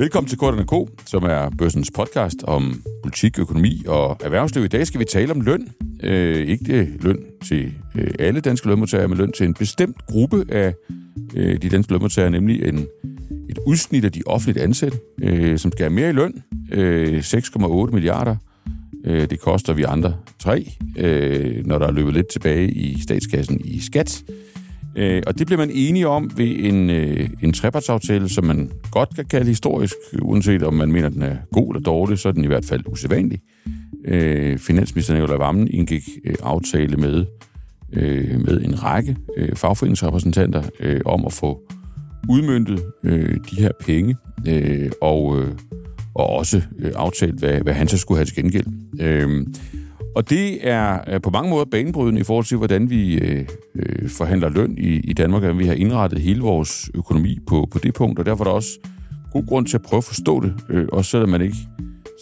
Velkommen til Kort & Co., som er Børsens podcast om politik, økonomi og erhvervsliv. I dag skal vi tale om løn. Ikke løn til alle danske lønmodtagere, men løn til en bestemt gruppe af de danske lønmodtagere, nemlig et udsnit af de offentligt ansatte, som skal have mere i løn. 6,8 milliarder. Det koster vi andre 3, når der er løbet lidt tilbage i statskassen i skat. Og det bliver man enige om ved en trepartsaftale, som man godt kan kalde historisk, uanset om man mener, den er god eller dårlig, så er den i hvert fald usædvanlig. Finansministeren Ole Wammen indgik aftale med en række fagforeningsrepræsentanter om at få udmøntet de her penge, og også aftalt, hvad han så skulle have til gengæld. Og det er på mange måder banebrydende i forhold til, hvordan vi forhandler løn i Danmark, og vi har indrettet hele vores økonomi på det punkt, og derfor er der også god grund til at prøve at forstå det, også selvom man ikke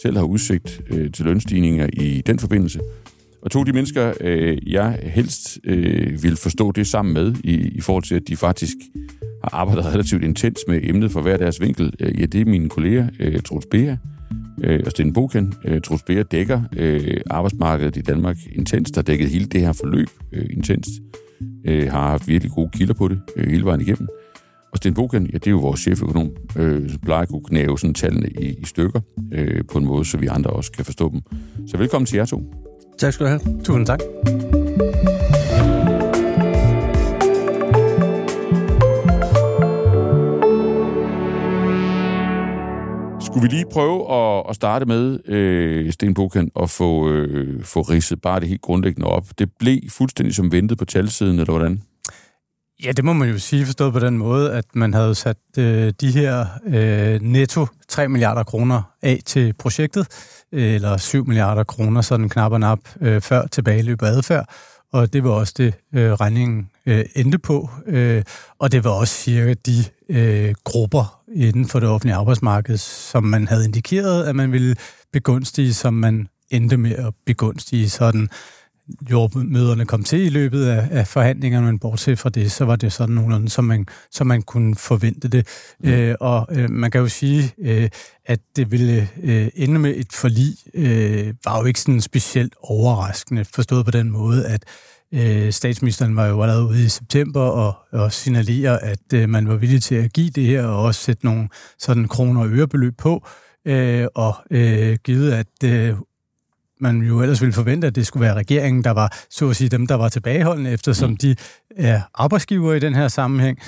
selv har udsigt til lønstigninger i den forbindelse. Og to af de mennesker, jeg helst vil forstå det sammen med, i forhold til, at de faktisk har arbejdet relativt intens med emnet fra hver deres vinkel, ja, det er mine kolleger, Troels Beha og Sten Bogen. Troels Beha dækker arbejdsmarkedet i Danmark intenst, har dækket hele det her forløb intenst, har haft virkelig gode kilder på det hele vejen igennem. Og Sten Bogen, ja, det er jo vores cheføkonom, som plejer at kunne knæve sådan tallene i stykker på en måde, så vi andre også kan forstå dem. Så velkommen til jer to. Tak skal du have. Tusind tak. Skulle vi lige prøve at starte med, Sten Bogen, at få ridset bare det helt grundlæggende op? Det blev fuldstændig som ventet på talsiden, eller hvordan? Ja, det må man jo sige, forstået på den måde, at man havde sat de her netto 3 milliarder kroner af til projektet, eller 7 milliarder kroner, sådan knap og nap, før tilbageløb og adfærd. Og det var også det, regningen endte på. Og det var også cirka de grupper inden for det offentlige arbejdsmarked, som man havde indikeret, at man ville begunstige, som man endte med at begunstige. Sådan jordmøderne kom til i løbet af forhandlingerne, men bortset fra det, så var det sådan nogenlunde, som man kunne forvente det. Man kan jo sige, at det ville ende med et forlig, var jo ikke sådan specielt overraskende, forstået på den måde, at statsministeren var jo allerede ude i september og signalere, at man var villig til at give det her, og også sætte nogle sådan kroner- og ørebeløb på, og givet, at man jo ellers ville forvente, at det skulle være regeringen, der var, så at sige, dem, der var tilbageholdende, eftersom de er arbejdsgivere i den her sammenhæng,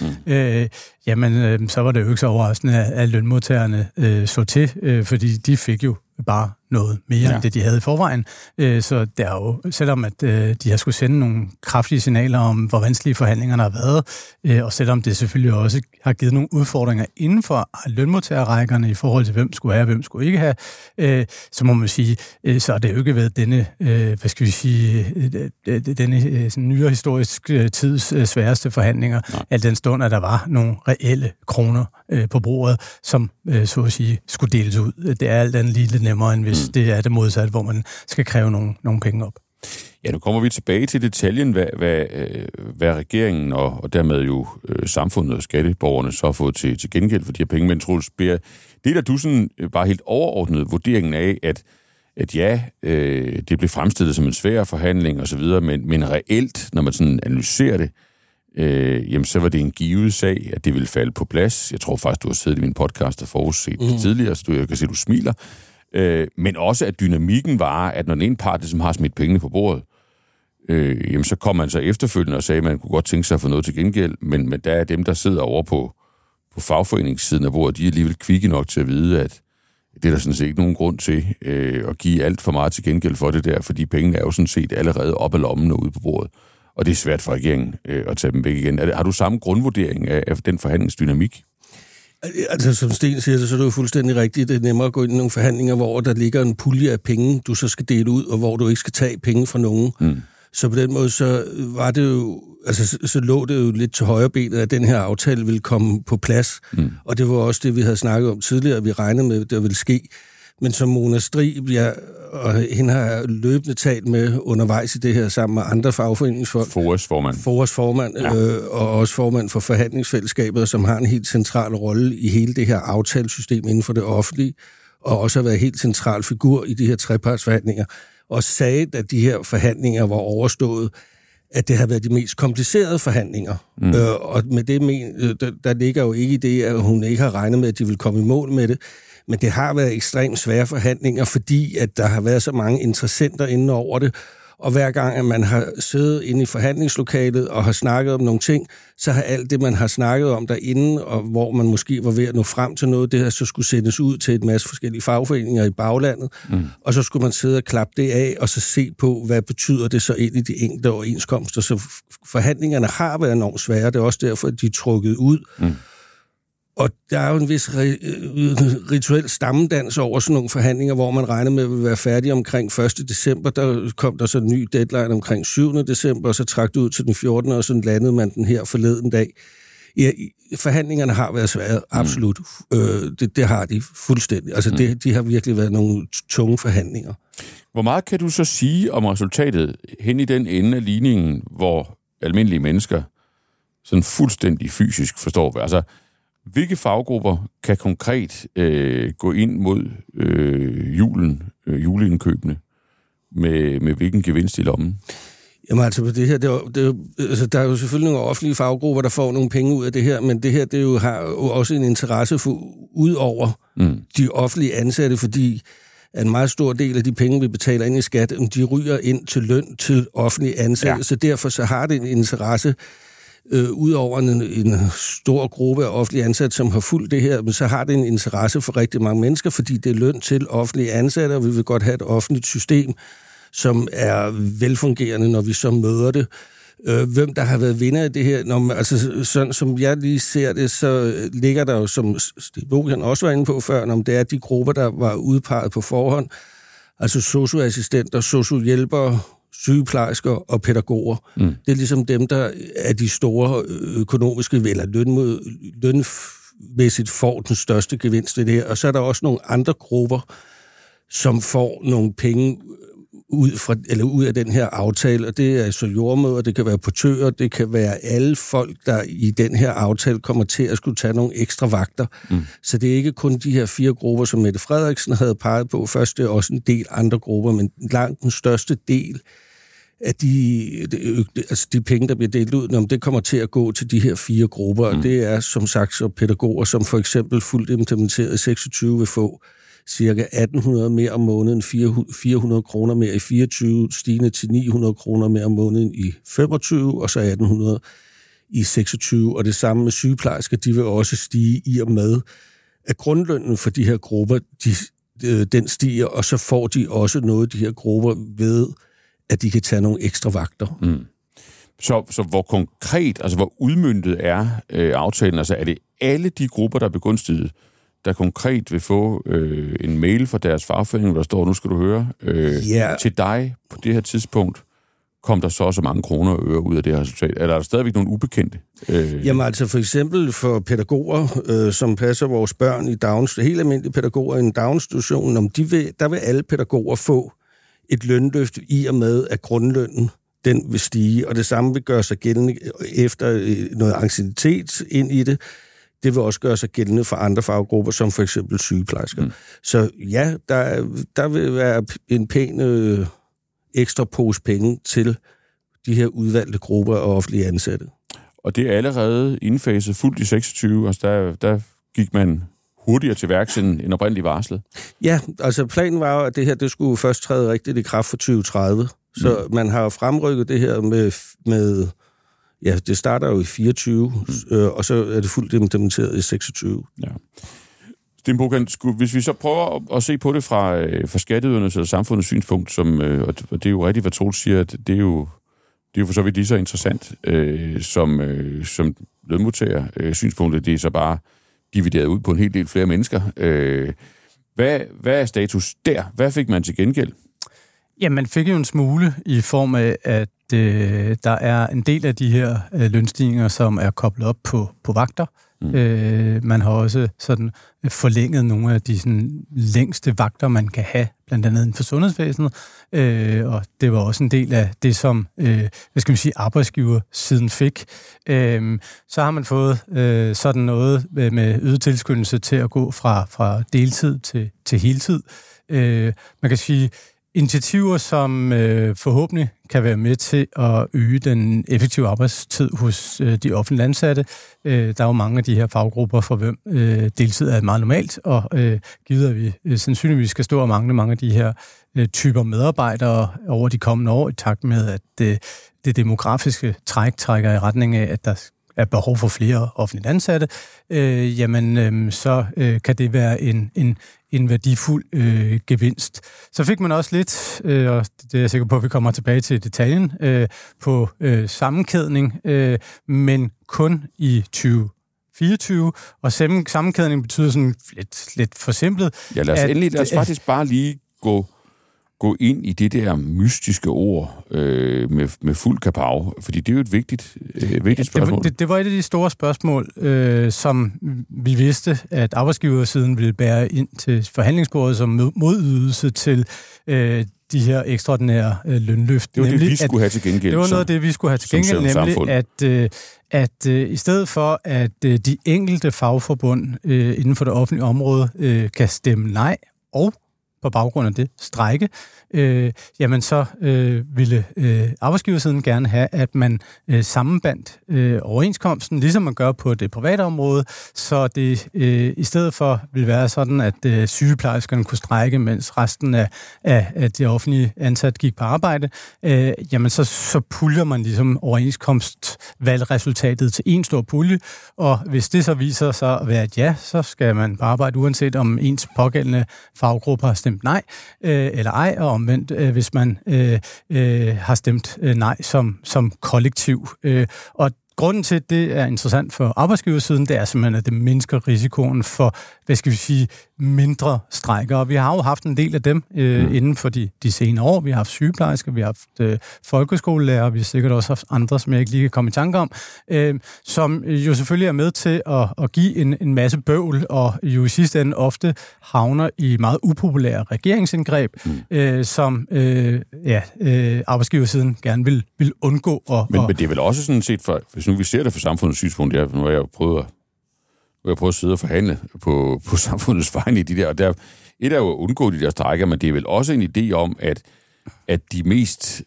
så var det jo ikke så overraskende, at lønmodtagerne så til, fordi de fik jo bare noget mere end det, de havde i forvejen. Så det er jo, selvom at de har skulle sende nogle kraftige signaler om, hvor vanskelige forhandlingerne har været, og selvom det selvfølgelig også har givet nogle udfordringer inden for lønmodtagerrækkerne i forhold til, hvem skulle have og hvem skulle ikke have, så må man sige, så har det jo ikke været denne, sådan nyere historisk tids sværeste forhandlinger, alt den stund, at der var nogle reelle kroner på bordet, som så at sige skulle deles ud. Det er alt andet lige lidt nemmere, end hvis det er det modsatte, hvor man skal kræve nogle penge op. Ja, nu kommer vi tilbage til detaljen, hvad regeringen og dermed jo samfundet og skatteborgerne så har fået til gengæld for de her penge. Men Troels Beha, deler du sådan bare helt overordnet vurderingen af, at det blev fremstillet som en svær forhandling osv., men reelt, når man sådan analyserer det, jamen så var det en givet sag, at det ville falde på plads. Jeg tror faktisk, du har siddet i min podcast og forudset det tidligere, så jeg kan se, du smiler. Men også, at dynamikken var, at når den ene part ligesom har smidt pengene på bordet, jamen så kom man så efterfølgende og sagde, at man kunne godt tænke sig at få noget til gengæld, men der er dem, der sidder over på fagforeningssiden af bordet, de er alligevel kvikke nok til at vide, at det er der sådan set ikke nogen grund til at give alt for meget til gengæld for det der, fordi pengene er jo sådan set allerede op ad lommen og ude på bordet. Og det er svært for regeringen at tage dem væk igen. Har du samme grundvurdering af den forhandlingsdynamik? Altså, som Sten siger, så er det jo fuldstændig rigtigt. Det er nemmere at gå ind i nogle forhandlinger, hvor der ligger en pulje af penge, du så skal dele ud, og hvor du ikke skal tage penge fra nogen. Så på den måde, så var det jo, altså, så lå det jo lidt til højre benet, at den her aftale ville komme på plads. Og det var også det, vi havde snakket om tidligere, vi regnede med, at det ville ske. Men som Mona Strib, og hende har løbende talt med undervejs i det her sammen med andre fagforeningsfolk. FOA's formand, ja. Og også formand for forhandlingsfællesskabet, som har en helt central rolle i hele det her aftalesystem inden for det offentlige, og også har været helt central figur i de her trepartsforhandlinger, og sagde, at de her forhandlinger var overstået, at det har været de mest komplicerede forhandlinger. Mm. Og med det der ligger jo ikke i det, at hun ikke har regnet med, at de vil komme i mål med det. Men det har været ekstremt svære forhandlinger, fordi at der har været så mange interessenter inde over det. Og hver gang, at man har siddet inde i forhandlingslokalet og har snakket om nogle ting, så har alt det, man har snakket om derinde, og hvor man måske var ved at nå frem til noget, det her så skulle sendes ud til et masse forskellige fagforeninger i baglandet. Mm. Og så skulle man sidde og klappe det af, og så se på, hvad betyder det så ind i de enkelte overenskomster. Så forhandlingerne har været enormt svære, det er også derfor, at de er trukket ud. Mm. Og der er jo en vis rituel stammedans over sådan nogle forhandlinger, hvor man regner med at være færdig omkring 1. december. Der kom der så en ny deadline omkring 7. december, og så trak det ud til den 14. og så landede man den her forleden dag. Ja, forhandlingerne har været svære, absolut. Mm. Det har de fuldstændig. Altså, de har virkelig været nogle tunge forhandlinger. Hvor meget kan du så sige om resultatet hen i den ende af ligningen, hvor almindelige mennesker sådan fuldstændig fysisk forstår, altså hvilke faggrupper kan konkret gå ind mod juleindkøbene med hvilken gevinst i lommen? Jamen altså på det her, der er jo selvfølgelig nogle offentlige faggrupper, der får nogle penge ud af det her, men det her det jo har jo også en interesse for, ud over de offentlige ansatte, fordi at en meget stor del af de penge, vi betaler ind i skat, de ryger ind til løn til offentlige ansatte, ja. Så derfor så har det en interesse. Udover en stor gruppe af offentlige ansatte, som har fulgt det her, så har det en interesse for rigtig mange mennesker, fordi det er løn til offentlige ansatte, og vi vil godt have et offentligt system, som er velfungerende, når vi så møder det. Hvem der har været vinder i det her? Altså, sådan som jeg lige ser det, så ligger der jo, som Sten Bogen også var inde på før, om det er de grupper, der var udpeget på forhånd, altså socioassistenter, sociohjælpere, sygeplejersker og pædagoger. Mm. Det er ligesom dem, der er de store økonomiske, eller lønmæssigt får den største gevinst i det her. Og så er der også nogle andre grupper, som får nogle penge ud af den her aftale, og det er så jordmøder, det kan være portører, det kan være alle folk, der i den her aftale kommer til at skulle tage nogle ekstra vagter. Mm. Så det er ikke kun de her 4 grupper, som Mette Fredriksen havde peget på. Først det er også en del andre grupper, men langt den største del af de penge, der bliver delt ud, det kommer til at gå til de her 4 grupper, og det er som sagt så pædagoger, som for eksempel fuldt implementeret 26 vil få cirka 1.800 mere om måneden, 400 kroner mere i 24, stigende til 900 kroner mere om måneden i 25, og så 1.800 i 26. Og det samme med sygeplejersker, de vil også stige i og med, at grundlønnen for de her grupper, den stiger, og så får de også noget, de her grupper, ved, at de kan tage nogle ekstra vagter. Mm. Så hvor konkret, altså hvor udmøntet er aftalen? Altså er det alle de grupper, der er begunstiget, der konkret vil få en mail fra deres fagforening, der står, nu skal du høre, til dig på det her tidspunkt, kom der så mange kroner og øre ud af det her resultat? Eller er der stadigvæk nogle ubekendte? Jamen altså for eksempel for pædagoger, som passer vores børn i helt almindelige pædagoger i en daginstitution, der vil alle pædagoger få et lønløft i og med, at grundlønnen den vil stige, og det samme vil gøre sig gældende efter noget anciennitet ind i det. Det vil også gøre sig gældende for andre faggrupper, som for eksempel sygeplejersker. Mm. Så ja, der vil være en pæn ekstra pose penge til de her udvalgte grupper af offentlige ansatte. Og det er allerede indfaset fuldt i 26, altså der gik man hurtigere til værks end oprindeligt varslet. Ja, altså planen var jo, at det her det skulle først træde rigtigt i kraft for 2030. Så man har fremrykket det her med ja, det starter jo i 24, og så er det fuldt implementeret i 26. Ja. Sten Bogen, hvis vi så prøver at se på det fra skatteydernes eller samfundets synspunkt, og det er jo rigtigt, hvad Troels siger, at det er jo for så vidt lige så interessant som lønmodtager. Synspunktet, det er så bare divideret ud på en hel del flere mennesker. Hvad er status der? Hvad fik man til gengæld? Ja, man fik jo en smule i form af, at der er en del af de her lønstigninger, som er koblet op på vagter, Man har også sådan forlænget nogle af de sådan længste vagter, man kan have, blandt andet inden for sundhedsvæsenet. Og det var også en del af det, som arbejdsgiversiden fik. Så har man fået sådan noget med øget tilskyndelse til at gå fra deltid til heltid. Man kan sige initiativer, som forhåbentlig kan være med til at øge den effektive arbejdstid hos de offentlige ansatte. Der er jo mange af de her faggrupper, for hvem deltid er meget normalt, og givet at vi sandsynligvis skal stå og mangle mange af de her typer medarbejdere over de kommende år, i takt med, at det demografiske træk trækker i retning af, at der er behov for flere offentligt ansatte, kan det være en værdifuld gevinst. Så fik man også lidt, og det er jeg sikker på, at vi kommer tilbage til detaljen, på sammenkædning, men kun i 2024, og sammenkædning betyder sådan lidt forsimplet. Ja, lad os faktisk bare lige gå ind i det der mystiske ord med fuld kapav, fordi det er jo et vigtigt spørgsmål. Det var et af de store spørgsmål, som vi vidste, at arbejdsgiversiden ville bære ind til forhandlingsbordet som modydelse til de her ekstraordinære lønløft. Det var nemlig, det, vi skulle have til gengæld. Det var noget af det, vi skulle have til gengæld, nemlig at i stedet for, at de enkelte fagforbund inden for det offentlige område kan stemme nej og på baggrund af det strejke, ville arbejdsgiversiden gerne have, at man sammenbandt overenskomsten, ligesom man gør på det private område, så det i stedet for ville være sådan, at sygeplejerskerne kunne strejke, mens resten af de offentlige ansatte gik på arbejde, så puljer man ligesom overenskomstvalgresultatet til en stor pulje, og hvis det så viser sig at være et ja, så skal man på arbejde, uanset om ens pågældende faggruppe har stemt nej eller ej, og omvendt, hvis man har stemt nej som kollektiv. Og grunden til, at det er interessant for arbejdsgiversiden, det er simpelthen, at det mindsker risikoen for, mindre strejker. Og vi har jo haft en del af dem inden for de senere år. Vi har haft sygeplejersker, vi har haft folkeskolelærer, vi har sikkert også haft andre, som jeg ikke lige kan komme i tanke om, som jo selvfølgelig er med til at give en masse bøvl, og jo i sidste ende ofte havner i meget upopulære regeringsindgreb, som arbejdsgiversiden gerne vil undgå. Men det er vel også sådan set, hvis nu vi ser det fra samfundets synspunkt, nu har jeg prøvet at sidde og forhandle på samfundets vegne i de der, og der et er jo at undgå de der strejker, men det er vel også en idé om, at de mest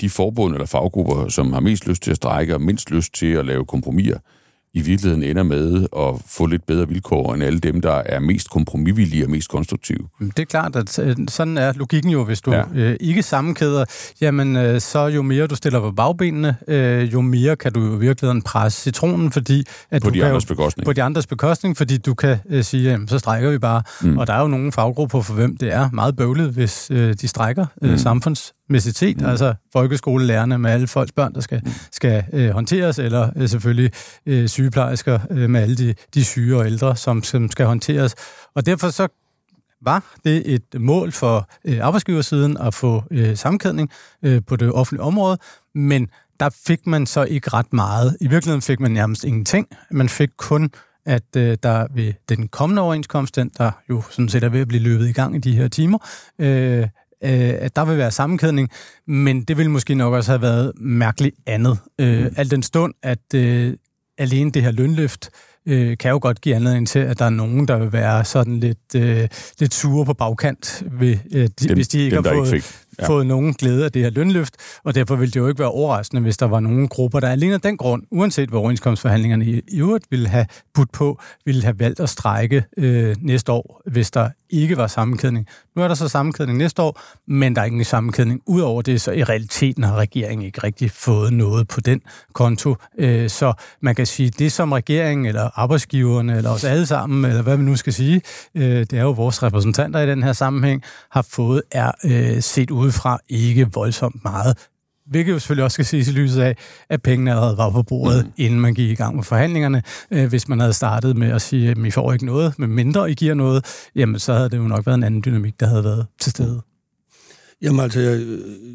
de forbund eller faggrupper, som har mest lyst til at strejke og mindst lyst til at lave kompromiser, i virkeligheden ender med at få lidt bedre vilkår end alle dem, der er mest kompromisvillige og mest konstruktive. Det er klart, at sådan er logikken jo, hvis du ikke sammenkæder, så jo mere du stiller på bagbenene, jo mere kan du jo i virkeligheden presse citronen, fordi at på de andres bekostning, fordi du kan sige, så strejker vi bare. Og der er jo nogle faggrupper, for hvem det er meget bøvlet, hvis de strejker samfunds mæssitet, altså folkeskolelærerne med alle folks børn, der skal håndteres, eller selvfølgelig sygeplejersker med alle de syge og ældre, som skal håndteres. Og derfor så var det et mål for arbejdsgiversiden at få sammenkædning på det offentlige område, men der fik man så ikke ret meget. I virkeligheden fik man nærmest ingenting. Man fik kun at der ved den kommende overenskomst, den der jo sådan set er ved at blive løbet i gang i de her timer, at der vil være sammenkædning, men det ville måske nok også have været mærkeligt andet. Al den stund, at alene det her lønløft kan jo godt give anledning til, at der er nogen, der vil være sådan lidt sure på bagkant, hvis de ikke har fået nogen glæde af det her lønløft, og derfor ville det jo ikke være overraskende, hvis der var nogle grupper, der alene af den grund, uanset hvad overenskomstforhandlingerne i øvrigt ville have budt på, ville have valgt at strejke næste år, hvis der ikke var sammenkædning. Nu er der så sammenkædning næste år, men der er ingen sammenkædning. Udover det, så i realiteten har regeringen ikke rigtig fået noget på den konto. Så man kan sige, det som regeringen, eller arbejdsgiverne, eller os alle sammen, eller hvad vi nu skal sige, det er jo vores repræsentanter i den her sammenhæng, har fået, er set udefra ikke voldsomt meget. Hvilket jo selvfølgelig også skal ses i lyset af, at pengene allerede var på bordet, inden man gik i gang med forhandlingerne. Hvis man havde startet med at sige, at I får ikke noget, men mindre I giver noget, jamen så havde det jo nok været en anden dynamik, der havde været til stede. Jamen altså,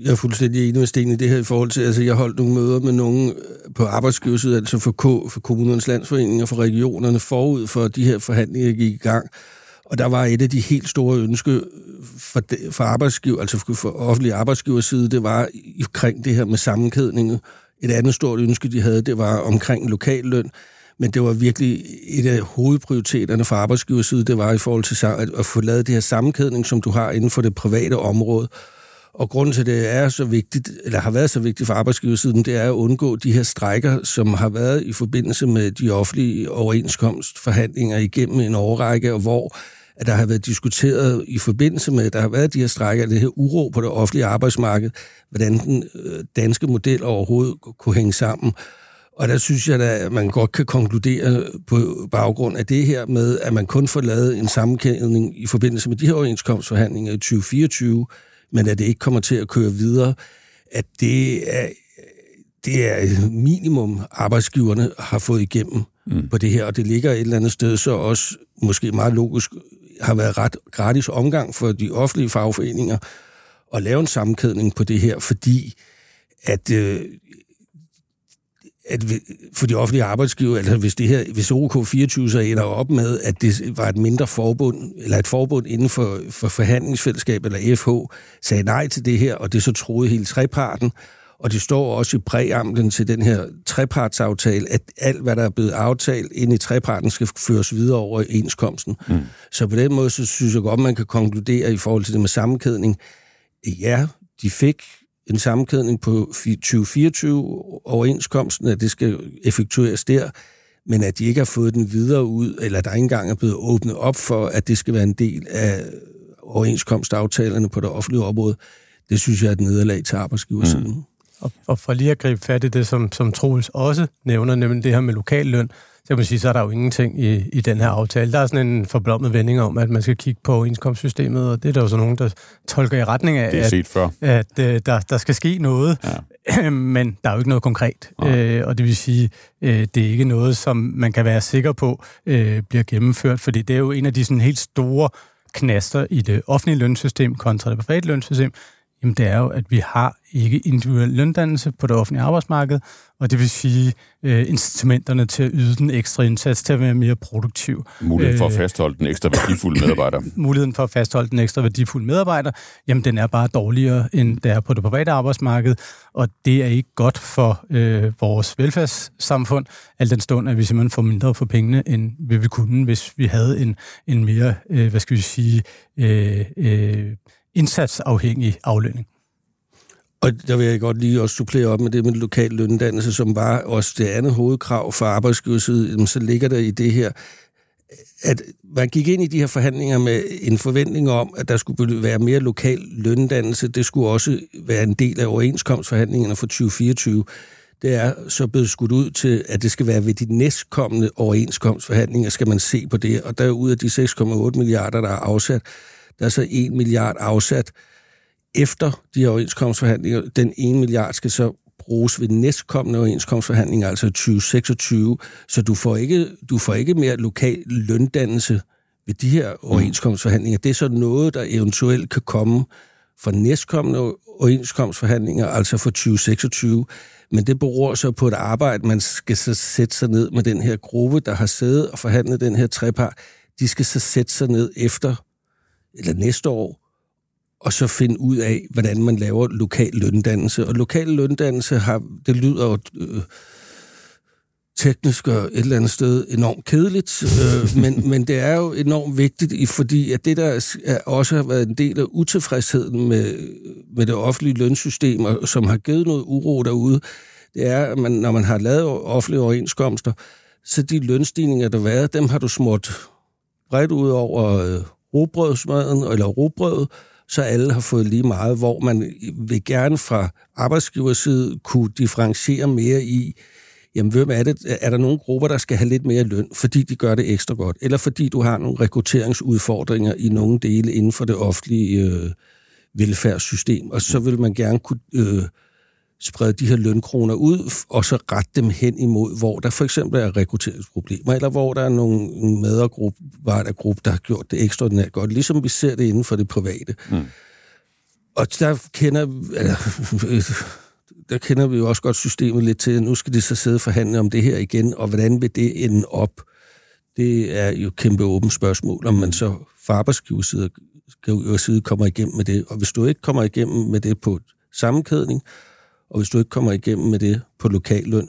jeg er fuldstændig enig med Sten i det her i forhold til, altså jeg holdt nogle møder med nogen på arbejdsgiversiden, altså for Kommunernes Landsforening og for regionerne forud for de her forhandlinger gik i gang. Og der var et af de helt store ønsker for arbejdsgiver, altså for offentlig arbejdsgiverside, det var omkring det her med sammenkædninger. Et andet stort ønske, de havde, det var omkring lokalløn, men det var virkelig et af hovedprioriteterne fra arbejdsgiverside, det var i forhold til at få lavet det her sammenkædning, som du har inden for det private område. Og grunden til, det er så vigtigt, eller har været så vigtigt for arbejdsgiversiden, det er at undgå de her strejker, som har været i forbindelse med de offentlige overenskomstforhandlinger igennem en årrække, og hvor at der har været diskuteret i forbindelse med, at der har været de her strejker, det her uro på det offentlige arbejdsmarked, hvordan den danske model overhovedet kunne hænge sammen. Og der synes jeg, at man godt kan konkludere på baggrund af det her med, at man kun får lavet en sammenkædning i forbindelse med de her overenskomstforhandlinger i 2024, men at det ikke kommer til at køre videre, at det er et minimum, arbejdsgiverne har fået igennem på det her, og det ligger et eller andet sted, så også måske meget logisk har været ret gratis omgang for de offentlige fagforeninger at lave en sammenkædning på det her, fordi at for de offentlige arbejdsgiver, altså hvis OK24 så ender op med, at det var et mindre forbund, eller et forbund inden for forhandlingsfællesskab, eller FH, sagde nej til det her, og det så troede hele treparten, og det står også i præamblen til den her trepartsaftale, at alt, hvad der er blevet aftalt ind i treparten, skal føres videre over i overenskomsten. Så på den måde, så synes jeg godt, man kan konkludere i forhold til det med sammenkædning, ja, de fik en sammenkædning på 2024-overenskomsten, at det skal effektueres der, men at de ikke har fået den videre ud, eller der ikke engang er blevet åbnet op for, at det skal være en del af overenskomstaftalerne på det offentlige område, det synes jeg er et nederlag til arbejdsgiversiden. Og for lige at gribe fat i det, som Troels også nævner, nemlig det her med lokalløn, så kan man sige, så er der jo ingenting i den her aftale. Der er sådan en forblommet vending om, at man skal kigge på overenskomstsystemet, og det er der jo så nogen, der tolker i retning af, at der skal ske noget, ja. Men der er jo ikke noget konkret. Og det vil sige, det er ikke noget, som man kan være sikker på bliver gennemført, fordi det er jo en af de sådan helt store knaster i det offentlige lønsystem kontra det private lønsystem. Jamen det er jo, at vi har ikke individuel løndannelse på det offentlige arbejdsmarked, og det vil sige incitamenterne til at yde den ekstra indsats, til at være mere produktiv. Muligheden for at fastholde den ekstra værdifulde medarbejder. Jamen den er bare dårligere, end der er på det private arbejdsmarked, og det er ikke godt for vores velfærdssamfund, al den stund, at vi simpelthen får mindre for pengene, end vi ville kunne, hvis vi havde en mere, indsatsafhængig aflønning. Og der vil jeg godt lige også supplere op med det med lokal løndannelse, som var også det andet hovedkrav for arbejdsgiversiden, så ligger der i det her, at man gik ind i de her forhandlinger med en forventning om, at der skulle være mere lokal løndannelse. Det skulle også være en del af overenskomstforhandlingerne for 2024. Det er så blevet skudt ud til, at det skal være ved de næstkommende overenskomstforhandlinger, skal man se på det. Og derude af de 6,8 milliarder, der er afsat, der er så 1 milliard afsat efter de her overenskomstforhandlinger. Den 1 milliard skal så bruges ved næstkommende overenskomstforhandlinger, altså 2026. Så du får ikke mere lokal løndannelse ved de her overenskomstforhandlinger. Det er så noget, der eventuelt kan komme fra næstkommende overenskomstforhandlinger, altså for 2026. Men det beror så på et arbejde, man skal så sætte sig ned med den her gruppe, der har siddet og forhandlet den her trepart. De skal så sætte sig ned efter eller næste år, og så finde ud af, hvordan man laver lokal løndannelse. Og lokal løndannelse har, det lyder jo teknisk og et eller andet sted enormt kedeligt, men det er jo enormt vigtigt, fordi at det, der også har været en del af utilfredsheden med det offentlige lønsystem, og som har givet noget uro derude, det er, at man, når man har lavet offentlige overenskomster, så de lønstigninger, der har været, dem har du smurt bredt ud over rugbrødet, så alle har fået lige meget, hvor man vil gerne fra arbejdsgiverside kunne differentiere mere i, jamen hvem er det? Er der nogle grupper, der skal have lidt mere løn, fordi de gør det ekstra godt, eller fordi du har nogle rekrutteringsudfordringer i nogle dele inden for det offentlige velfærdssystem, og så vil man gerne kunne sprede de her lønkroner ud, og så rette dem hen imod, hvor der for eksempel er rekrutteringsproblemer, eller hvor der er nogle medarbejdergrupper, der har gjort det ekstraordinært godt, ligesom vi ser det inden for det private. Og der kender vi jo også godt systemet lidt til, nu skal de så sidde og forhandle om det her igen, og hvordan vil det ende op? Det er jo et kæmpe åbent spørgsmål, om man så fra arbejdsgiverside kommer igennem med det. Og hvis du ikke kommer igennem med det på sammenkædning, og hvis du ikke kommer igennem med det på lokalløn,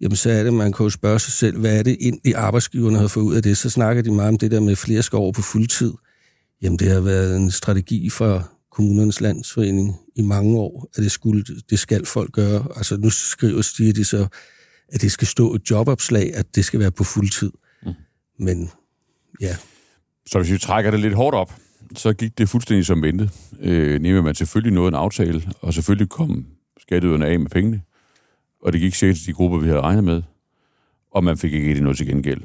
jamen så er det, man kan jo spørge sig selv, hvad er det egentlig arbejdsgiverne har fået ud af det? Så snakker de meget om det der med flere skal over på fuldtid. Jamen det har været en strategi fra Kommunernes Landsforening i mange år, at det skal folk gøre. Altså nu siger de så, at det skal stå et jobopslag, at det skal være på fuldtid. Mm. Men ja. Så hvis vi trækker det lidt hårdt op, så gik det fuldstændig som ventet. Nemlig man selvfølgelig nåede en aftale, og selvfølgelig kom skatteyderne af med pengene. Og det gik sikkert til de grupper, vi havde regnet med. Og man fik ikke noget til gengæld.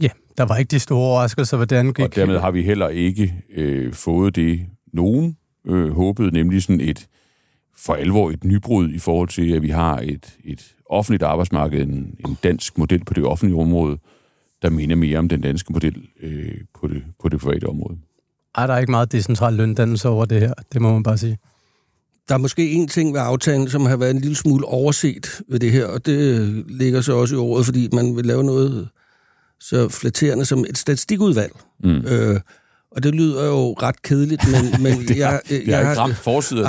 Ja, der var ikke de store overraskelser, hvordan gik. Og dermed har vi heller ikke fået det, nogen håbede, nemlig sådan for alvor et nybrud i forhold til, at vi har et offentligt arbejdsmarked, en dansk model på det offentlige område, der minder mere om den danske model på det private område. Ej, der er ikke meget decentral løndannelse over det her, det må man bare sige. Der er måske en ting ved aftalen, som har været en lille smule overset ved det her, og det ligger så også i året, fordi man vil lave noget så flatterende som et statistikudvalg. Mm. Og det lyder jo ret kedeligt, men jeg har ramt forsider.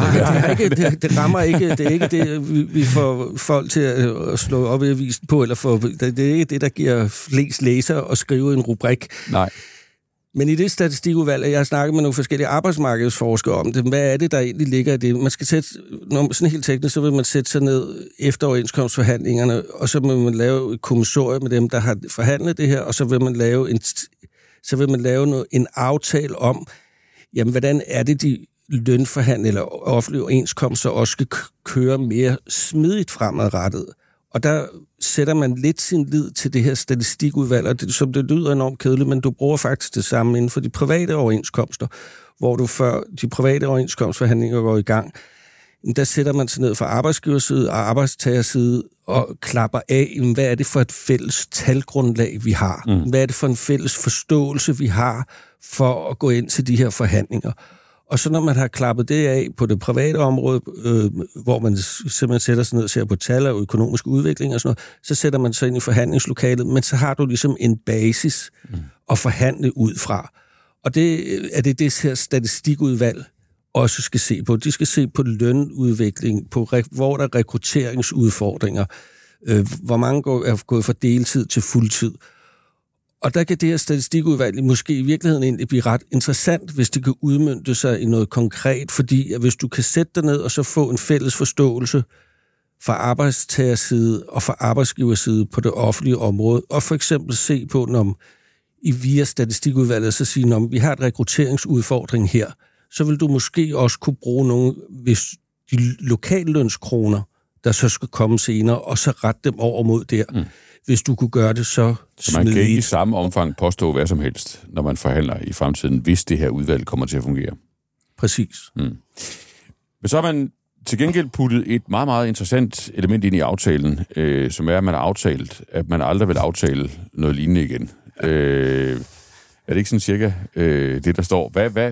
Det rammer ikke. Det er ikke det, vi får folk til at slå op i avisen på, eller det er ikke det, der giver flest læsere at skrive en rubrik. Nej. Men i det statistikudvalg, jeg har snakket med nogle forskellige arbejdsmarkedsforskere om det, hvad er det, der egentlig ligger i det? Man skal sådan helt teknisk, så vil man sætte sig ned efter overenskomstforhandlingerne, og så vil man lave et kommissorium med dem, der har forhandlet det her, og så vil man lave en aftale om, jamen, hvordan er det, de lønforhandlinger eller offentlige overenskomster også skal køre mere smidigt fremadrettet. Og der sætter man lidt sin lid til det her statistikudvalg, og det, som det lyder enormt kedeligt, men du bruger faktisk det samme inden for de private overenskomster, hvor du før de private overenskomstforhandlinger går i gang, der sætter man sig ned fra arbejdsgiverside og arbejdstagerside og klapper af, hvad er det for et fælles talgrundlag, vi har? Mm. Hvad er det for en fælles forståelse, vi har for at gå ind til de her forhandlinger? Og så når man har klappet det af på det private område, hvor man simpelthen sætter sig ned og ser på tal og økonomisk udvikling og sådan noget, så sætter man sig ind i forhandlingslokalet, men så har du ligesom en basis at forhandle ud fra. Og det er det her statistikudvalg, også skal se på. De skal se på lønudvikling, på hvor der er rekrutteringsudfordringer, hvor mange er gået fra deltid til fuldtid. Og der kan det her statistikudvalg måske i virkeligheden egentlig blive ret interessant, hvis det kan udmønte sig i noget konkret, fordi at hvis du kan sætte dig ned og så få en fælles forståelse fra arbejdstagerside og fra arbejdsgiverside på det offentlige område, og for eksempel se på, om i via statistikudvalget så sige, om vi har et rekrutteringsudfordring her, så vil du måske også kunne bruge nogle, hvis de lokallønskroner, der så skal komme senere, og så rette dem over mod der. Mm. Hvis du kunne gøre det så smidigt. Man kan ikke i samme omfang påstå hvad som helst, når man forhandler i fremtiden, hvis det her udvalg kommer til at fungere. Præcis. Mm. Men så har man til gengæld puttet et meget, meget interessant element ind i aftalen, som er, at man har aftalt, at man aldrig vil aftale noget lignende igen. Er det ikke sådan cirka det, der står? Hvad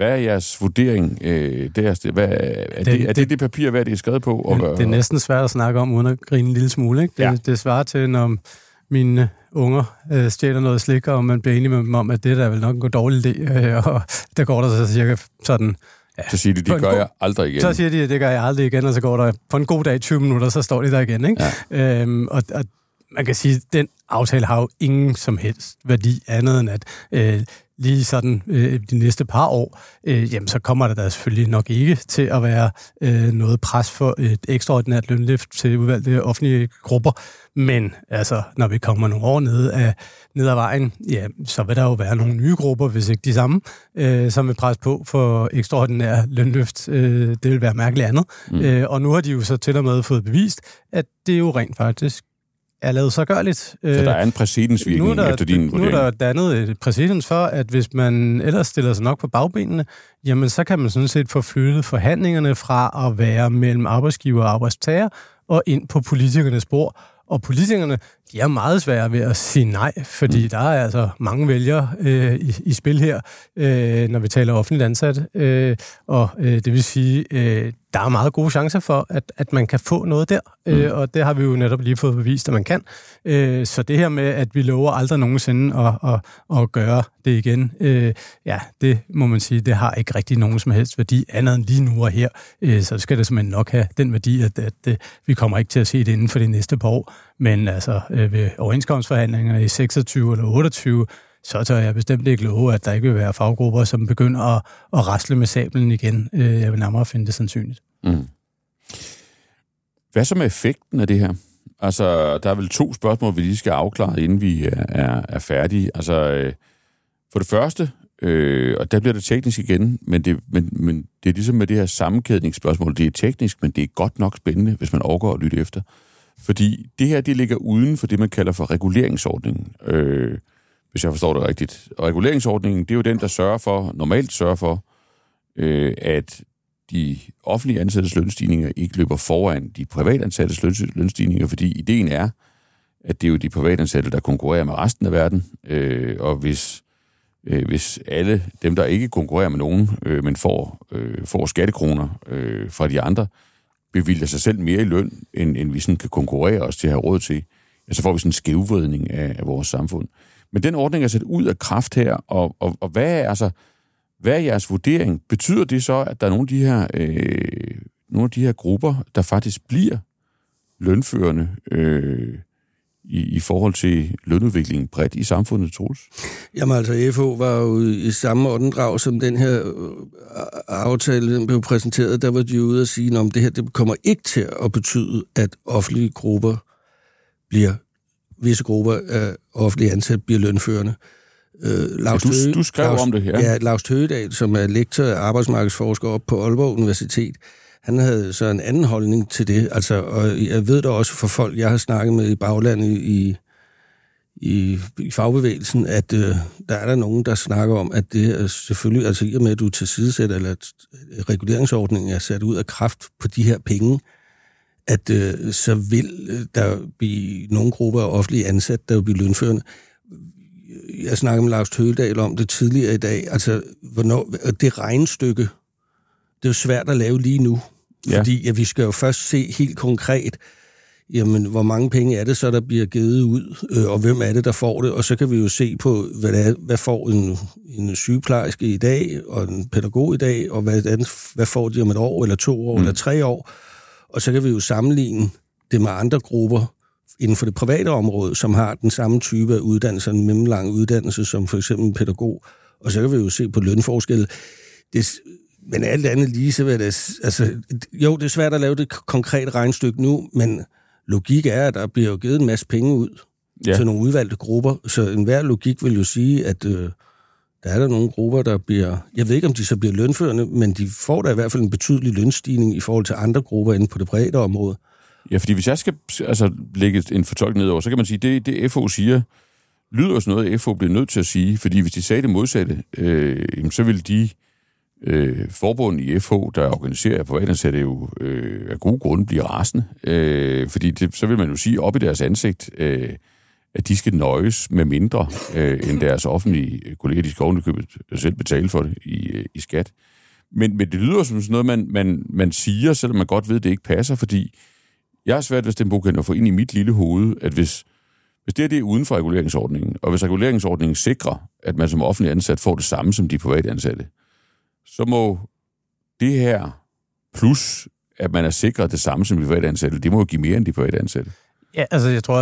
er jeres vurdering? Er det papir, hvad det er skrevet på? Det er næsten svært at snakke om, uden at grine en lille smule. Ikke? Det svarer til, når mine unger stjæler noget slik, og man bliver enig med dem om, at det der er vel nok en god dårlig idé. Og der går der så cirka sådan... Ja, så siger de, det gør jeg aldrig igen, og så går der på en god dag 20 minutter, så står de der igen. Ikke? Ja. Og man kan sige, at den aftale har jo ingen som helst værdi andet end at lige sådan de næste par år, jamen så kommer der selvfølgelig nok ikke til at være noget pres for et ekstraordinært lønlift til udvalgte offentlige grupper, men altså, når vi kommer nogle år ned ad vejen, ja, så vil der jo være nogle nye grupper, hvis ikke de samme, som vil presse på for ekstraordinære lønlift. Det vil være mærkeligt andet. Mm. Og nu har de jo så til og med fået bevist, at det jo rent faktisk er lavet så gørligt. Så der er en præcedensvirkning efter din vurdering? Nu er der dannet et præcedens for, at hvis man ellers stiller sig nok på bagbenene, jamen så kan man sådan set få flyttet forhandlingerne fra at være mellem arbejdsgiver og arbejdstager og ind på politikernes bord. Og politikerne, de er meget svære ved at sige nej, fordi der er altså mange vælgere i spil her, når vi taler offentligt ansat. Det vil sige, der er meget gode chancer for, at man kan få noget der. Og det har vi jo netop lige fået bevist, at man kan. Så det her med, at vi lover aldrig nogensinde at gøre det igen, det må man sige, det har ikke rigtig nogen som helst værdi andet end lige nu og her. Så skal det simpelthen nok have den værdi, at vi kommer ikke til at se det inden for det næste par år. Men altså ved overenskomstforhandlinger i 26 eller 28, så tør jeg bestemt ikke love, at der ikke vil være faggrupper, som begynder at rasle med sablen igen. Jeg vil nærmere finde det sandsynligt. Mm. Hvad så med effekten af det her? Altså, der er vel 2 spørgsmål, vi lige skal afklare, inden vi er færdige. Altså, for det første, og der bliver det teknisk igen, men det er ligesom med det her sammenkædningsspørgsmål. Det er teknisk, men det er godt nok spændende, hvis man overgår at lytte efter. Fordi det her, det ligger uden for det, man kalder for reguleringsordningen. Hvis jeg forstår det rigtigt. Og reguleringsordningen, det er jo den, der normalt sørger for, at de offentlige ansattes lønstigninger ikke løber foran de privatansattes lønstigninger, fordi ideen er, at det er jo de privatansatte, der konkurrerer med resten af verden, og hvis alle dem, der ikke konkurrerer med nogen, men får skattekroner fra de andre, bevilger sig selv mere i løn, end vi sådan kan konkurrere os til at have råd til, ja, så får vi sådan en skævvridning af vores samfund. Men den ordning er sat ud af kraft her, og hvad er jeres vurdering? Betyder det så, at der er nogle af de her grupper, der faktisk bliver lønførende i forhold til lønudviklingen bredt i samfundet, Troels? Jamen altså, FH var jo i samme åndedrag, som den her aftale den blev præsenteret, der var de ude at sige, at det her det kommer ikke til at betyde, at offentlige grupper bliver visse grupper af offentlige ansatte bliver lønførende. Du skrev om det her. Ja, Lars Tøgedal, som er lektor og arbejdsmarkedsforsker op på Aalborg Universitet, han havde så en anden holdning til det. Altså, og jeg ved det også fra folk, jeg har snakket med i baglandet i fagbevægelsen, at der er nogen, der snakker om, at det er selvfølgelig, altså i og med, at du tilsidesætter, eller at reguleringsordningen er sat ud af kraft på de her penge, at så vil der blive nogle grupper af offentlige ansatte, der vil blive lønførende. Jeg snakkede med Lars Tøgedal om det tidligere i dag. Altså, hvornår, det regnestykke, det er jo svært at lave lige nu. Ja. Fordi vi skal jo først se helt konkret, jamen, hvor mange penge er det så, der bliver givet ud, og hvem er det, der får det? Og så kan vi jo se på, hvad får en sygeplejerske i dag, og en pædagog i dag, og hvad får de om et år, eller 2 år, eller 3 år? Og så kan vi jo sammenligne det med andre grupper inden for det private område, som har den samme type af uddannelse, en mellemlang uddannelse, som for eksempel en pædagog. Og så kan vi jo se på lønforskelle. Men alt andet lige, så vil det... Altså, jo, det er svært at lave det konkrete regnestykke nu, men logik er, at der bliver jo givet en masse penge ud til nogle udvalgte grupper. Så enhver logik vil jo sige, at der er nogle grupper, der bliver... Jeg ved ikke, om de så bliver lønførende, men de får da i hvert fald en betydelig lønstigning i forhold til andre grupper inde på det brede område. Ja, fordi hvis jeg skal lægge en fortolkning nedover, så kan man sige, at det FO siger, lyder også noget, FO bliver nødt til at sige, fordi hvis de sagde det modsatte, så ville de forbund i FH, der organiserer privatansatte, jo af gode grunde blive rasende. Fordi så vil man jo sige op i deres ansigt... at de skal nøjes med mindre end deres offentlige kolleger. De skal ovenikøbet selv betale for det i skat. Men det lyder som sådan noget, man siger, selvom man godt ved, at det ikke passer, fordi jeg er svært ved Sten Bogen at få ind i mit lille hoved, at hvis det er uden for reguleringsordningen, og hvis reguleringsordningen sikrer, at man som offentlig ansat får det samme som de private ansatte, så må det her plus, at man er sikret det samme som de private ansatte, det må jo give mere end de private ansatte. Ja, altså jeg tror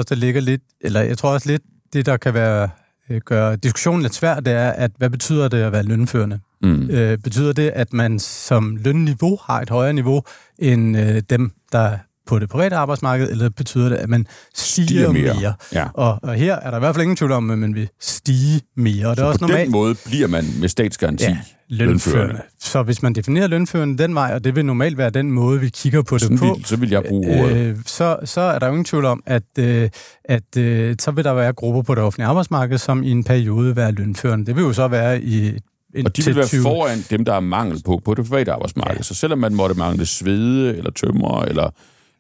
også, lidt det, der kan gøre diskussionen lidt svær, det er, at hvad betyder det at være lønførende? Betyder det, at man som lønniveau har et højere niveau end dem, der på det private arbejdsmarked, eller betyder det, at man stiger mere? Ja. Og her er der i hvert fald ingen tvivl om, at man vil stige mere. Og det er også på normalt, den måde bliver man med statsgaranti lønførende. Så hvis man definerer lønførende den vej, og det vil normalt være den måde, vi kigger på sådan det på, så vil jeg bruge ordet. Så er der ingen tvivl om, at så vil der være grupper på det offentlige arbejdsmarked, som i en periode være lønførende. Det vil jo så være i... Og de vil være foran dem, der er mangel på det private arbejdsmarked. Ja. Så selvom man måtte mangle svede, eller tømrer, eller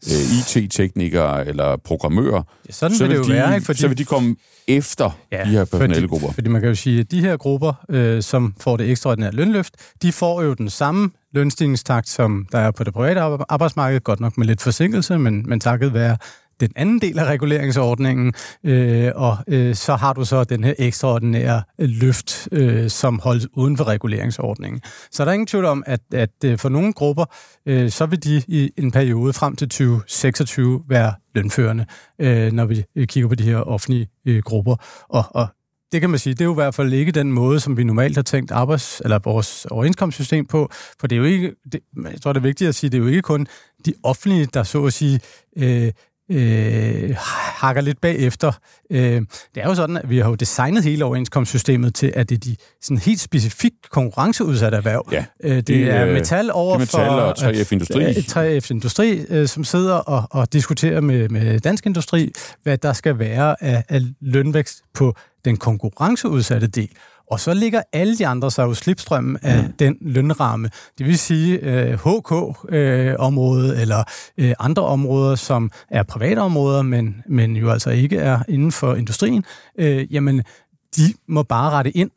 IT-teknikere eller programmører, ja, sådan vil det jo være, ikke? Fordi... så vil de komme efter de her personalegrupper. Fordi man kan jo sige, at de her grupper, som får det ekstraordinære lønløft, de får jo den samme lønstigningstakt, som der er på det private arbejdsmarked, godt nok med lidt forsinkelse, men takket være den anden del af reguleringsordningen, så har du så den her ekstraordinære løft, som holdes uden for reguleringsordningen. Så der er ingen tvivl om, at for nogle grupper, så vil de i en periode frem til 2026 være lønførende, når vi kigger på de her offentlige grupper. Og det kan man sige, det er jo i hvert fald ikke den måde, som vi normalt har tænkt vores overenskomstsystem på, for det er jo ikke, jeg tror det er vigtigt at sige, det er jo ikke kun de offentlige, der så at sige... hakker lidt bagefter. Det er jo sådan, at vi har jo designet hele overenskomstsystemet til, at det er de sådan helt specifikt konkurrenceudsatte erhverv. Ja, det er metal over for... Metal og 3F Industri. 3F Industri, som sidder og diskuterer med Dansk Industri, hvad der skal være af lønvækst på den konkurrenceudsatte del. Og så ligger alle de andre sig jo slipstrømmen af den lønramme. Det vil sige HK-området eller andre områder, som er private områder, men jo altså ikke er inden for industrien, jamen de må bare rette ind.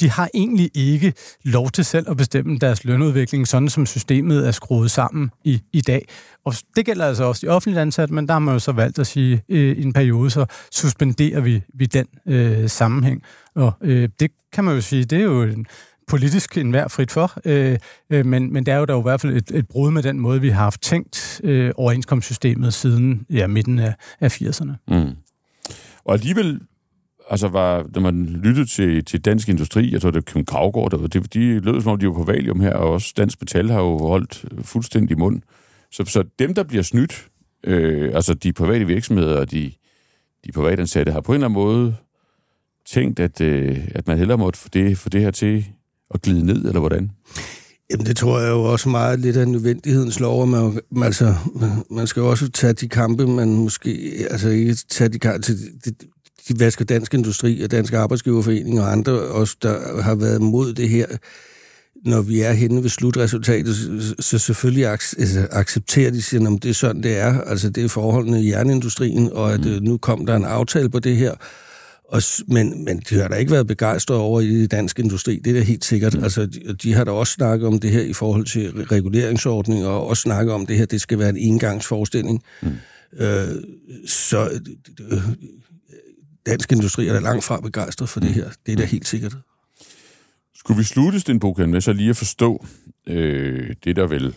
De har egentlig ikke lov til selv at bestemme deres lønudvikling, sådan som systemet er skruet sammen i dag. Og det gælder altså også de offentligt ansatte, men der har man jo så valgt at sige, i en periode, så suspenderer vi den sammenhæng. Og det kan man jo sige, det er jo politisk enhver frit for, men det er jo der jo i hvert fald et brud med den måde, vi har haft tænkt overenskomstsystemet siden midten af 80'erne. Mm. Og alligevel... Altså, når man lyttede til Dansk Industri, jeg tror, det var Køben Kraggaard derude, de lød som om, de var på valium her, og også Dansk Metal har jo holdt fuldstændig mund. Så dem, der bliver snydt, altså de private virksomheder og de private ansatte, har på en eller anden måde tænkt, at man hellere måtte få det her til at glide ned, eller hvordan? Jamen, det tror jeg jo også meget lidt af nødvendighedens lov, og man skal jo også tage de kampe, man måske... Altså, ikke tage de kampe... De vasker Dansk Industri og Dansk Arbejdsgiverforening og andre også, der har været mod det her. Når vi er henne ved slutresultatet, så selvfølgelig accepterer de, siger, at det er sådan, det er. Altså, det er forholdene i jernindustrien, og at nu kom der en aftale på det her. Men de har da ikke været begejstret over i Dansk Industri, det er da helt sikkert. Altså, de har da også snakket om det her i forhold til reguleringsordning, og også snakket om det her, det skal være en engangsforestilling. Dansk Industri er da langt fra begejstret for det her. Det er da helt sikkert. Skulle vi slutte, Sten Bogen, med så lige at forstå det, der vel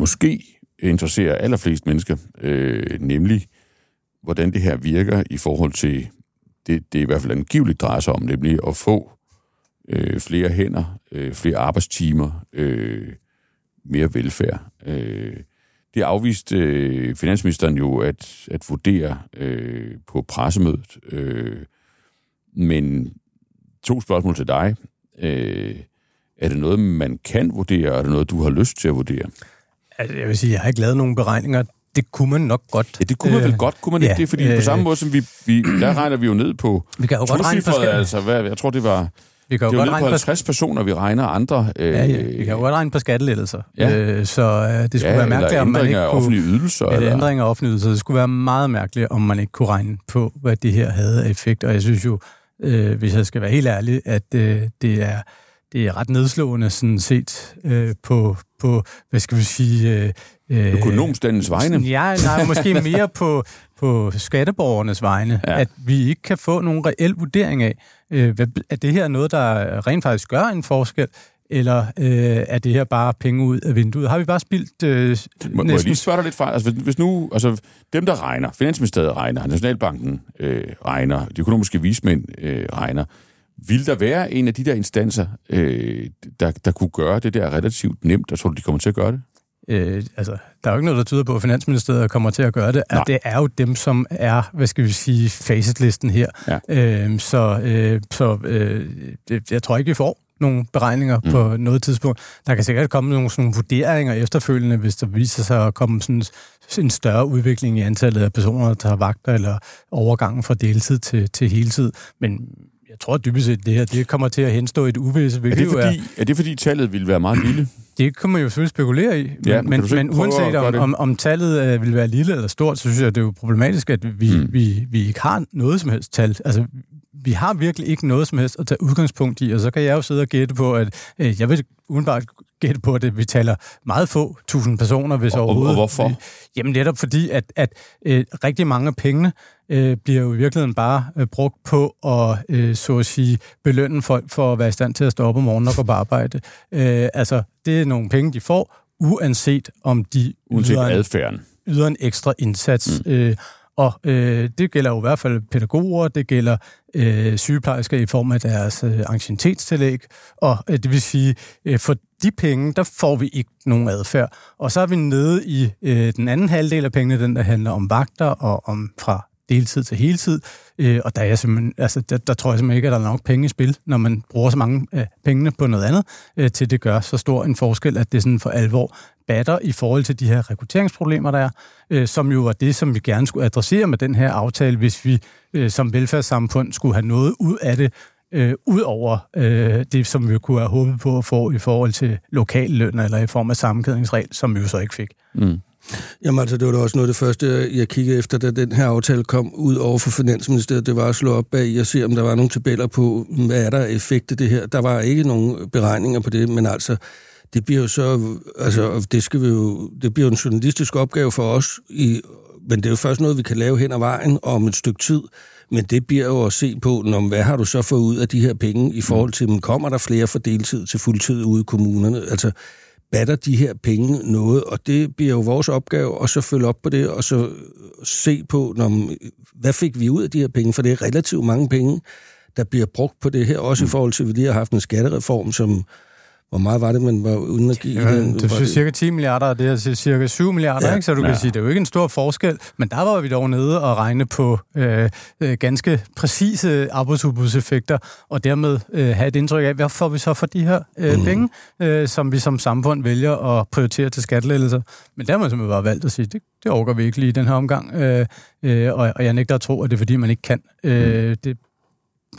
måske interesserer allerflest mennesker, nemlig hvordan det her virker i forhold til det i hvert fald angiveligt drejer sig om, nemlig at få flere hænder, flere arbejdstimer, mere velfærd. Det afviste finansministeren jo at vurdere på pressemødet. Men to spørgsmål til dig. Er det noget, man kan vurdere, og er det noget, du har lyst til at vurdere? Altså, jeg vil sige, jeg har ikke lavet nogen beregninger. Det kunne man nok godt. Ja, det kunne man vel godt, kunne man ikke det? Fordi på samme måde som der regner vi jo ned på... Vi kan jo godt regne forskelligt. Altså, jeg tror, det var... Vi kan jo godt regne på 50 personer, vi regner andre. Vi kan jo godt regne på skattelettelser. Ja. Det skulle være mærkeligt, om man ikke kunne... Offentlige ydelser, ændringer af offentlige ydelser. Det skulle være meget mærkeligt, om man ikke kunne regne på, hvad det her havde af effekt. Og jeg synes jo, hvis jeg skal være helt ærlig, at det er ret nedslående sådan set på hvad skal vi sige... økonomstandens vegne? Nej, måske mere på skatteborgernes vegne, at vi ikke kan få nogen reel vurdering af, at det her er noget, der rent faktisk gør en forskel, eller er det her bare penge ud af vinduet? Har vi bare spildt må jeg lige spørge dig lidt fra? Altså, hvis nu, altså, dem, der regner, Finansministeriet regner, Nationalbanken regner, de økonomiske vismænd regner, vil der være en af de der instanser, der kunne gøre det der relativt nemt? Jeg tror, de kommer til at gøre det. Der er jo ikke noget, der tyder på, at Finansministeriet kommer til at gøre det. At det er jo dem, som er, hvad skal vi sige, facitlisten her. Ja. Jeg tror ikke, vi får nogle beregninger på noget tidspunkt. Der kan sikkert komme nogle sådan vurderinger efterfølgende, hvis der viser sig at komme sådan en større udvikling i antallet af personer, der har vagter, eller overgangen fra deltid til heltid. Men Jeg tror dybest set, det her det kommer til at henstå et uvisse. Er det fordi tallet ville være meget lille? Det kunne man jo selvfølgelig spekulere i, ja, men uanset om tallet ville være lille eller stort, så synes jeg, det er jo problematisk, at vi ikke har noget som helst tal. Altså, vi har virkelig ikke noget som helst at tage udgangspunkt i, og så kan jeg jo sidde og gætte på, at jeg vil udenbart gætte på, at vi taler meget få 1000 personer, hvis overhovedet. Og hvorfor? Jamen netop fordi, at rigtig mange af pengene bliver jo i virkeligheden bare brugt på at, så at sige, belønne folk for at være i stand til at stå op om morgenen og gå på arbejde. Altså, det er nogle penge, de får, uanset om de yder en ekstra indsats. Og det gælder jo i hvert fald pædagoger, det gælder sygeplejersker i form af deres anciennitetstillæg, og det vil sige, for de penge, der får vi ikke nogen adfærd. Og så er vi nede i den anden halvdel af pengene, den der handler om vagter og om fra deltid til heltid, og der er simpelthen, altså, der tror jeg simpelthen ikke, at der er nok penge i spil, når man bruger så mange af pengene på noget andet, til det gør så stor en forskel, at det sådan for alvor batter i forhold til de her rekrutteringsproblemer, der er, som jo var det, som vi gerne skulle adressere med den her aftale, hvis vi som velfærdssamfund skulle have noget ud af det, ud over det, som vi kunne have håbet på at få i forhold til lokalløn eller i form af sammenkædningsregel, som vi jo så ikke fik. Mm. Jamen altså, det var da også noget af det første, jeg kiggede efter, da den her aftale kom ud over for Finansministeriet. Det var at slå op bag og se, om der var nogle tabeller på, hvad er der effekt af det her. Der var ikke nogen beregninger på det, men altså, det bliver jo så, altså, det bliver en journalistisk opgave for os, men det er jo først noget, vi kan lave hen ad vejen om et stykke tid. Men det bliver jo at se på, hvad har du så fået ud af de her penge i forhold til, kommer der flere fra deltid til fuldtid ude i kommunerne? Altså, batter de her penge noget, og det bliver jo vores opgave at så følge op på det, og så se på, hvad fik vi ud af de her penge, for det er relativt mange penge, der bliver brugt på det her, også i forhold til, at vi lige har haft en skattereform, som, hvor meget var det, man var uden at give? Ja, det er cirka 10 milliarder, og det er cirka 7 milliarder, ja, ikke? Så du kan sige, det er jo ikke en stor forskel, men der var vi dog nede og regne på ganske præcise arbejdsudbudseffekter, og dermed have et indtryk af, hvad får vi så for de her penge, som vi som samfund vælger at prioritere til skattelettelser. Men der har man simpelthen bare valgt at sige, det overgår vi ikke lige i den her omgang, og jeg nægter at tro, at det er, fordi man ikke kan. Det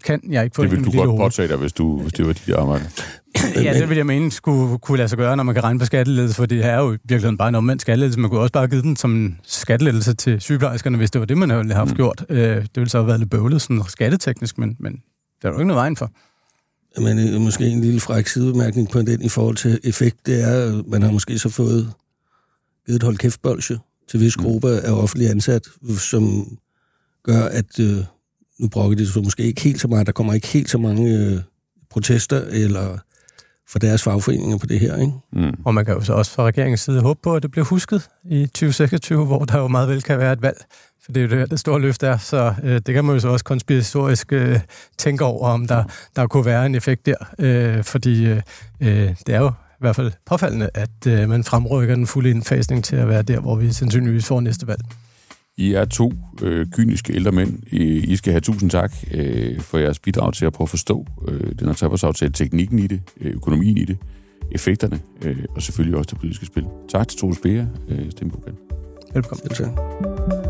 vil du godt påtage dig, hvis det var dit arbejde. Ja, det vil jeg mene skulle kunne lade sig gøre, når man kan regne på skattelettelse, for det her er jo virkelig bare en omvendt skattelettelse. Man kunne også bare give den som en skattelettelse til sygeplejerskerne, hvis det var det, man havde haft gjort. Det ville så have været lidt bøvlet sådan skatteteknisk, men der er jo ikke noget vejen for. Men måske en lille fræk sidebemærkning på den i forhold til effekt, det er, man har måske så fået givet et hold kæftbolsje til visse grupper af offentlige ansat, som gør, at nu brokker det så måske ikke helt så meget, der kommer ikke helt så mange protester eller for deres fagforeninger på det her, ikke? Mm. Og man kan jo så også fra regeringens side håbe på, at det bliver husket i 2026, hvor der jo meget vel kan være et valg, for det er jo det store løft er, så det kan man jo så også konspiratorisk tænke over, om der kunne være en effekt der, fordi det er jo i hvert fald påfaldende, at man fremrykker den fulde indfasning til at være der, hvor vi sandsynligvis får næste valg. I er to kyniske ældre mænd. I skal have 1000 tak for jeres bidrag til at prøve at forstå den her trepartsaftale, teknikken i det, økonomien i det, effekterne og selvfølgelig også det politiske spil. Tak til Troels Beha, Sten Bogen. Velbekomme. Velbekomme.